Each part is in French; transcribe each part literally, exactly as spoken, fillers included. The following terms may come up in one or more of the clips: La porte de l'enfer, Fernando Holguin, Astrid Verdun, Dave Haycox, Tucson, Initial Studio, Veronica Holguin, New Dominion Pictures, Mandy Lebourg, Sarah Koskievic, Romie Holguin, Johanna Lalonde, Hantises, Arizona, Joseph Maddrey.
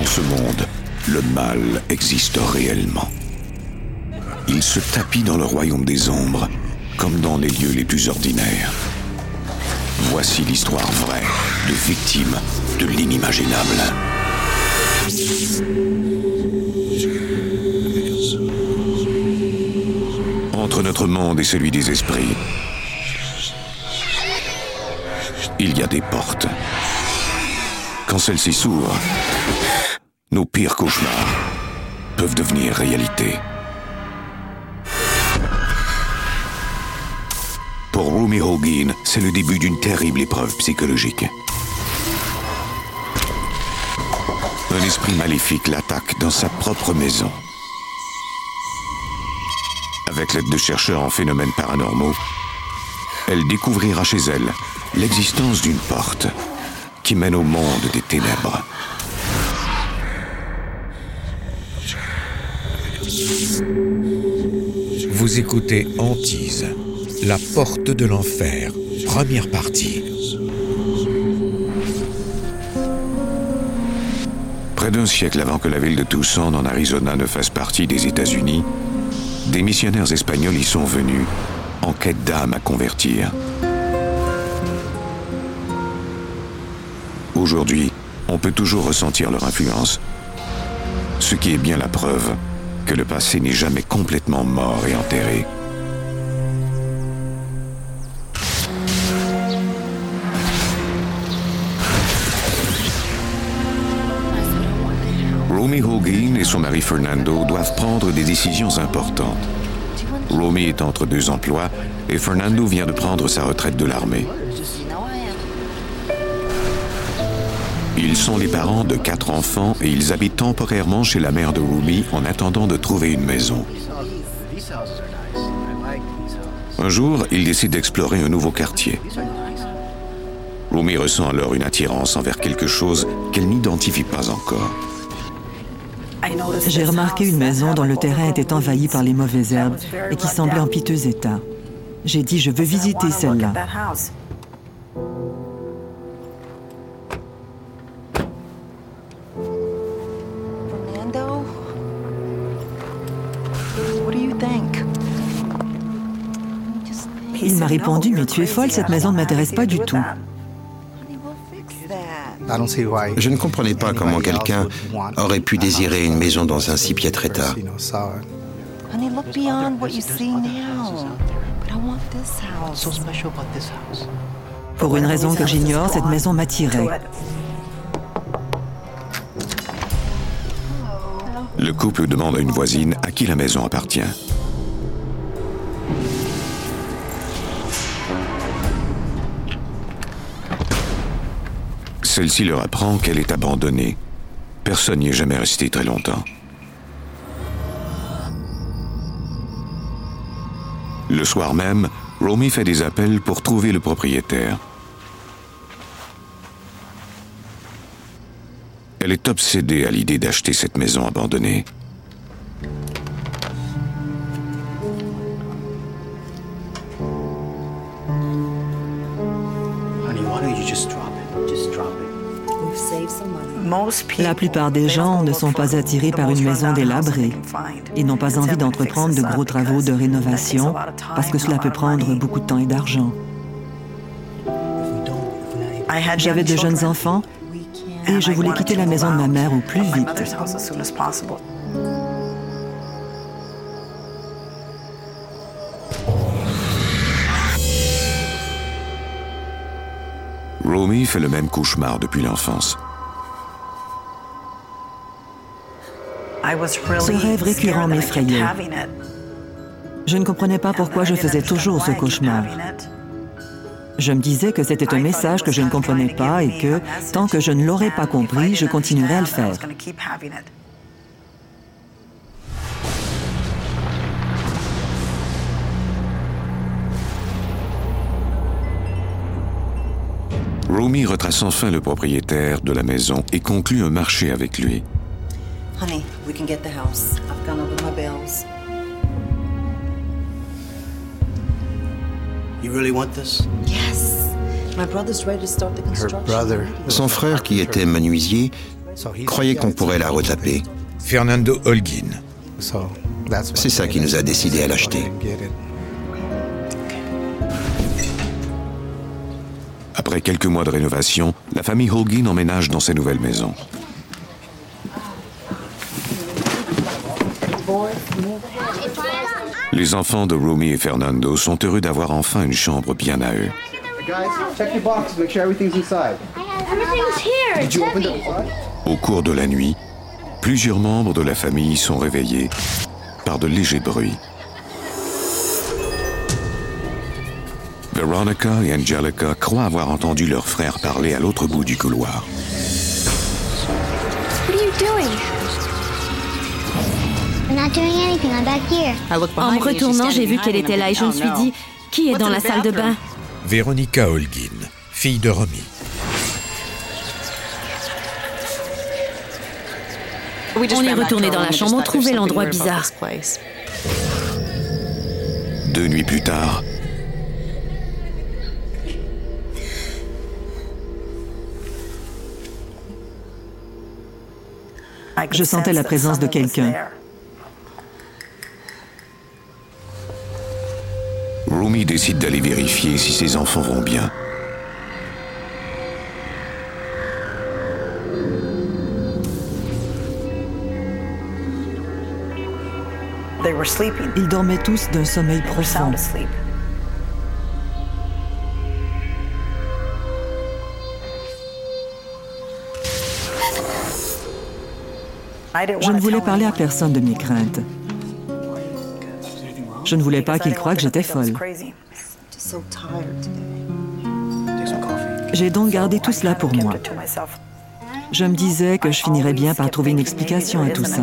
Dans ce monde, le mal existe réellement. Il se tapit dans le royaume des ombres, comme dans les lieux les plus ordinaires. Voici l'histoire vraie de victimes de l'inimaginable. Entre notre monde et celui des esprits, il y a des portes. Quand celles-ci s'ouvrent, nos pires cauchemars peuvent devenir réalité. Pour Romie Holguin, c'est le début d'une terrible épreuve psychologique. Un esprit maléfique l'attaque dans sa propre maison. Avec l'aide de chercheurs en phénomènes paranormaux, elle découvrira chez elle l'existence d'une porte qui mène au monde des ténèbres. Vous écoutez Hantises. La porte de l'enfer, première partie. Près d'un siècle avant que la ville de Tucson, en Arizona, ne fasse partie des États-Unis, des missionnaires espagnols y sont venus en quête d'âmes à convertir. Aujourd'hui, on peut toujours ressentir leur influence, ce qui est bien la preuve que le passé n'est jamais complètement mort et enterré. Romie Holguin et son mari Fernando doivent prendre des décisions importantes. Romie est entre deux emplois et Fernando vient de prendre sa retraite de l'armée. Ils sont les parents de quatre enfants et ils habitent temporairement chez la mère de Romie en attendant de trouver une maison. Un jour, ils décident d'explorer un nouveau quartier. Romie ressent alors une attirance envers quelque chose qu'elle n'identifie pas encore. J'ai remarqué une maison dont le terrain était envahi par les mauvaises herbes et qui semblait en piteux état. J'ai dit, je veux visiter celle-là. Il m'a répondu, mais tu es folle, cette maison ne m'intéresse pas du tout. Je ne comprenais pas comment quelqu'un aurait pu désirer une maison dans un si piètre état. Pour une raison que j'ignore, cette maison m'attirait. Le couple demande à une voisine à qui la maison appartient. Celle-ci leur apprend qu'elle est abandonnée. Personne n'y est jamais resté très longtemps. Le soir même, Romie fait des appels pour trouver le propriétaire. Elle est obsédée à l'idée d'acheter cette maison abandonnée. La plupart des gens ne sont pas attirés par une maison délabrée et n'ont pas envie d'entreprendre de gros travaux de rénovation parce que cela peut prendre beaucoup de temps et d'argent. J'avais de jeunes enfants et je voulais quitter la maison de ma mère au plus vite. Romie fait le même cauchemar depuis l'enfance. Ce rêve récurrent m'effrayait. Je ne comprenais pas pourquoi je faisais toujours ce cauchemar. Je me disais que c'était un message que je ne comprenais pas et que, tant que je ne l'aurais pas compris, je continuerais à le faire. Romie retrace enfin le propriétaire de la maison et conclut un marché avec lui. Honey, we can get the house. I've gone over my bills. You really want this? Yes. My brother's ready to start the construction. Her brother. Son frère, qui était menuisier, croyait qu'on pourrait la retaper. Fernando Holguin. C'est ça qui nous a décidé à l'acheter. Après quelques mois de rénovation, la famille Holguin emménage dans sa nouvelle maison. Les enfants de Romie et Fernando sont heureux d'avoir enfin une chambre bien à eux. Au cours de la nuit, plusieurs membres de la famille sont réveillés par de légers bruits. Veronica et Angelica croient avoir entendu leur frère parler à l'autre bout du couloir. What are you doing? I'm not doing anything. I'm back here. En me retournant, j'ai vu qu'elle était là et je me suis dit, qui est dans la salle de bain? Veronica Holguin, fille de Romie. On est retourné dans la chambre, on trouvait l'endroit bizarre. Deux nuits plus tard, je sentais la présence de quelqu'un. Romie décide d'aller vérifier si ses enfants vont bien. Ils dormaient tous d'un sommeil profond. Je ne voulais parler à personne de mes craintes. Je ne voulais pas qu'ils croient que j'étais folle. J'ai donc gardé tout cela pour moi. Je me disais que je finirais bien par trouver une explication à tout ça.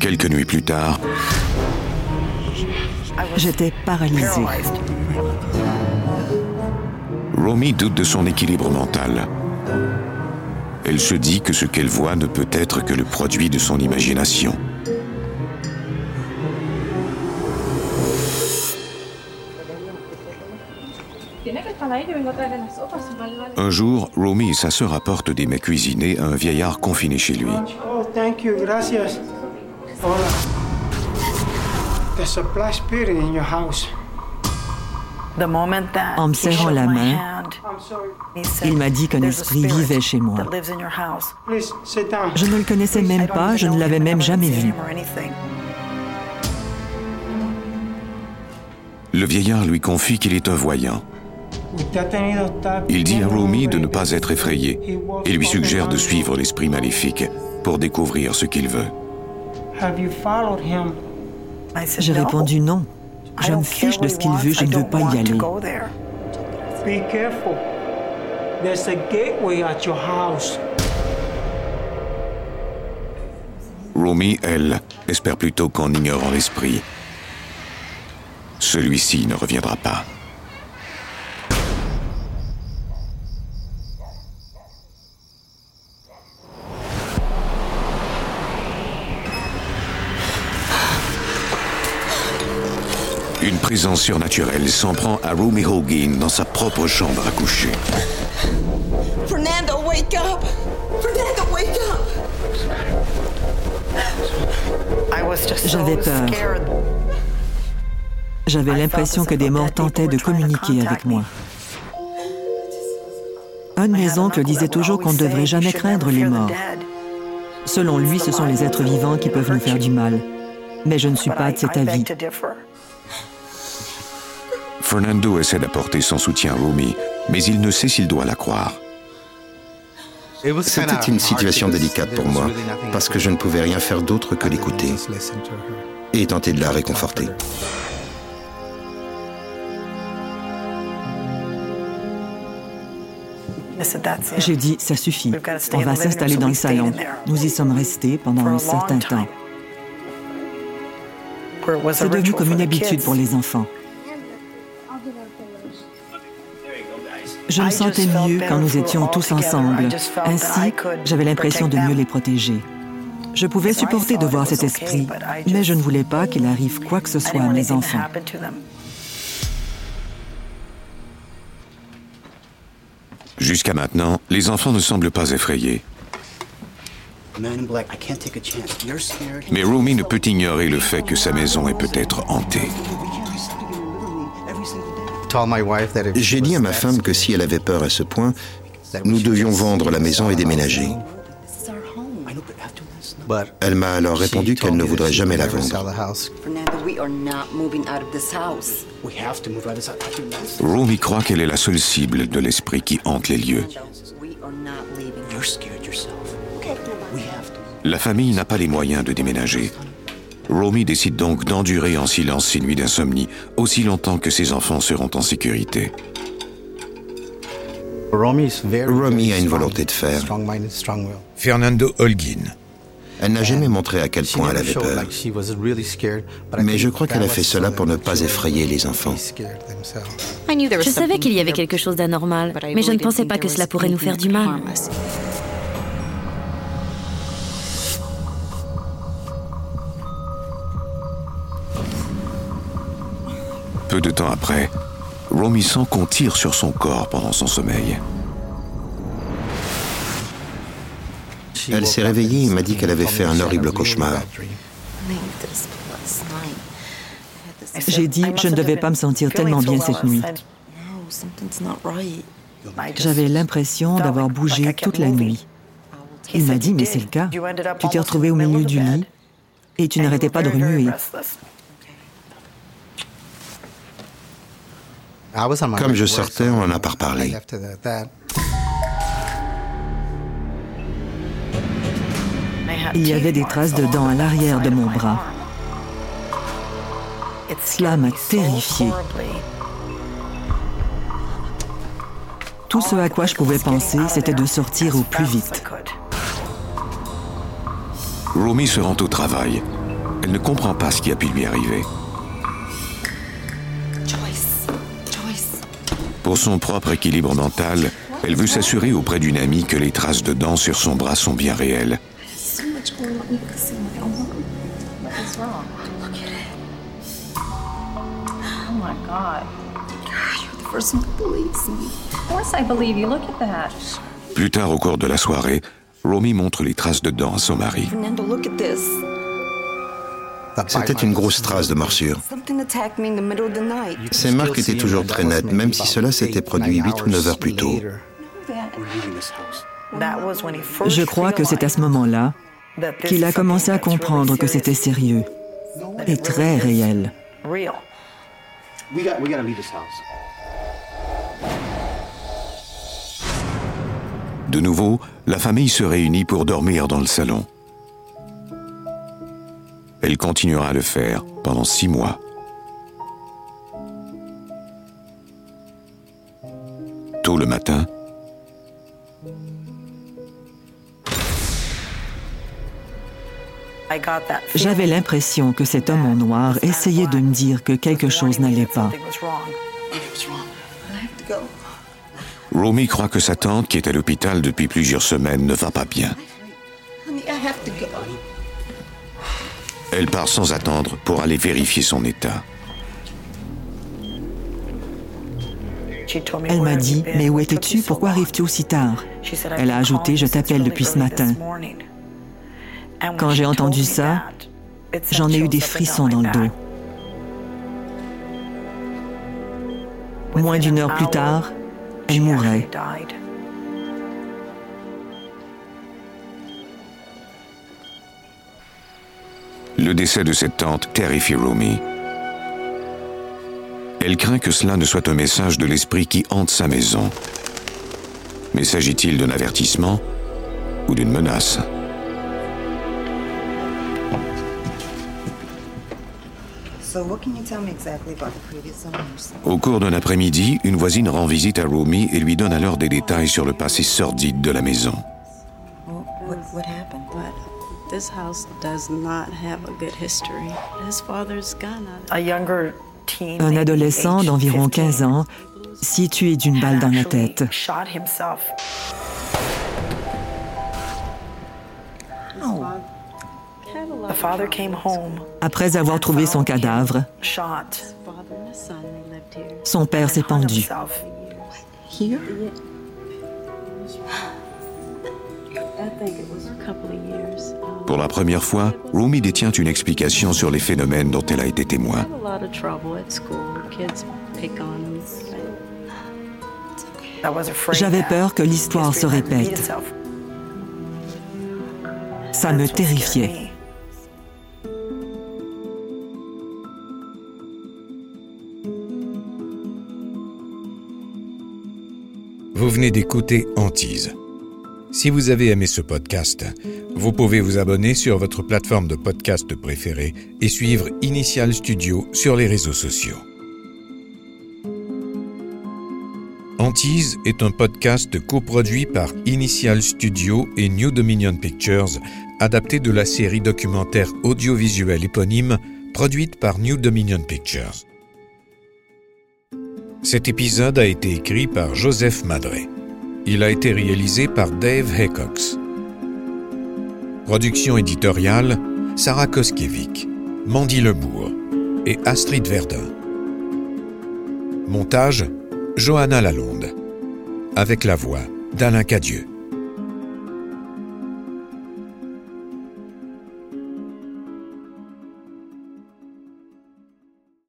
Quelques nuits plus tard, j'étais paralysée. Romie doute de son équilibre mental. Elle se dit que ce qu'elle voit ne peut être que le produit de son imagination. Un jour, Romie et sa sœur apportent des mets cuisinés à un vieillard confiné chez lui. Oh, thank you, gracias. Hola. There's a black spirit in your house. En me serrant la main, il m'a dit qu'un esprit vivait chez moi. Je ne le connaissais même pas, je ne l'avais même jamais vu. Le vieillard lui confie qu'il est un voyant. Il dit à Romie de ne pas être effrayé et lui suggère de suivre l'esprit maléfique pour découvrir ce qu'il veut. J'ai répondu non. Je me fiche de ce qu'il veut, je ne veux pas y aller. Romie, elle, espère plutôt qu'en ignorant l'esprit, celui-ci ne reviendra pas. Une présence surnaturelle s'en prend à Romie Holguin dans sa propre chambre à coucher. Fernando, wake up! Fernando, wake up! J'avais peur. J'avais l'impression que des morts tentaient de communiquer avec moi. Un de mes oncles disait toujours qu'on ne devrait jamais craindre les morts. Selon lui, ce sont les êtres vivants qui peuvent nous faire du mal. Mais je ne suis pas de cet avis. Fernando essaie d'apporter son soutien à Romie, mais il ne sait s'il doit la croire. C'était une situation délicate pour moi, parce que je ne pouvais rien faire d'autre que l'écouter et tenter de la réconforter. J'ai dit, ça suffit, on va s'installer dans le salon. Nous y sommes restés pendant un certain temps. C'est devenu comme une habitude pour les enfants. Je me sentais mieux quand nous étions tous ensemble. Ainsi, j'avais l'impression de mieux les protéger. Je pouvais supporter de voir cet esprit, mais je ne voulais pas qu'il arrive quoi que ce soit à mes enfants. Jusqu'à maintenant, les enfants ne semblent pas effrayés. Mais Romie ne peut ignorer le fait que sa maison est peut-être hantée. J'ai dit à ma femme que si elle avait peur à ce point, nous devions vendre la maison et déménager. Elle m'a alors répondu qu'elle ne voudrait jamais la vendre. Romie croit qu'elle est la seule cible de l'esprit qui hante les lieux. La famille n'a pas les moyens de déménager. Romie décide donc d'endurer en silence ses nuits d'insomnie aussi longtemps que ses enfants seront en sécurité. Romie a une volonté de faire. Fernando Holguin. Elle n'a jamais montré à quel point elle avait peur. Mais je crois qu'elle a fait cela pour ne pas effrayer les enfants. Je savais qu'il y avait quelque chose d'anormal, mais je ne pensais pas que cela pourrait nous faire du mal. Peu de temps après, Romie sent qu'on tire sur son corps pendant son sommeil. Elle s'est réveillée et m'a dit qu'elle avait fait un horrible cauchemar. J'ai dit, je ne devais pas me sentir tellement bien cette nuit. J'avais l'impression d'avoir bougé toute la nuit. Il m'a dit, mais c'est le cas. Tu t'es retrouvée au milieu du lit et tu n'arrêtais pas de remuer. Comme je sortais, on n'en a pas reparlé. Il y avait des traces de dents à l'arrière de mon bras. Cela m'a terrifiée. Tout ce à quoi je pouvais penser, c'était de sortir au plus vite. Romie se rend au travail. Elle ne comprend pas ce qui a pu lui arriver. Pour son propre équilibre mental, elle veut s'assurer auprès d'une amie que les traces de dents sur son bras sont bien réelles. Plus tard au cours de la soirée, Romie montre les traces de dents à son mari. C'était une grosse trace de morsure. Ces marques étaient toujours très nettes, même si cela s'était produit huit ou neuf heures plus tôt. Je crois que c'est à ce moment-là qu'il a commencé à comprendre que c'était sérieux et très réel. De nouveau, la famille se réunit pour dormir dans le salon. Elle continuera à le faire pendant six mois. Tôt le matin, j'avais l'impression que cet homme en noir essayait de me dire que quelque chose n'allait pas. Romie croit que sa tante, qui est à l'hôpital depuis plusieurs semaines, ne va pas bien. Elle part sans attendre pour aller vérifier son état. Elle m'a dit, « Mais où étais-tu? Pourquoi arrives-tu aussi tard? » Elle a ajouté, « Je t'appelle depuis ce matin. » Quand j'ai entendu ça, j'en ai eu des frissons dans le dos. Moins d'une heure plus tard, elle mourait. Le décès de cette tante terrifie Romie. Elle craint que cela ne soit un message de l'esprit qui hante sa maison. Mais s'agit-il d'un avertissement ou d'une menace ? Au cours d'un après-midi, une voisine rend visite à Romie et lui donne alors des détails sur le passé sordide de la maison. Un adolescent d'environ quinze ans s'est tué d'une balle dans la tête. Oh. Après avoir trouvé son cadavre, son père s'est pendu. Pour la première fois, Romie détient une explication sur les phénomènes dont elle a été témoin. J'avais peur que l'histoire se répète. Ça me terrifiait. Vous venez d'écouter Hantises. Si vous avez aimé ce podcast, vous pouvez vous abonner sur votre plateforme de podcast préférée et suivre Initial Studio sur les réseaux sociaux. Hantises est un podcast coproduit par Initial Studio et New Dominion Pictures, adapté de la série documentaire audiovisuelle éponyme produite par New Dominion Pictures. Cet épisode a été écrit par Joseph Maddrey. Il a été réalisé par Dave Haycox. Production éditoriale, Sarah Koskievic, Mandy Lebourg et Astrid Verdun. Montage, Johanna Lalonde. Avec la voix d'Alain Cadieux.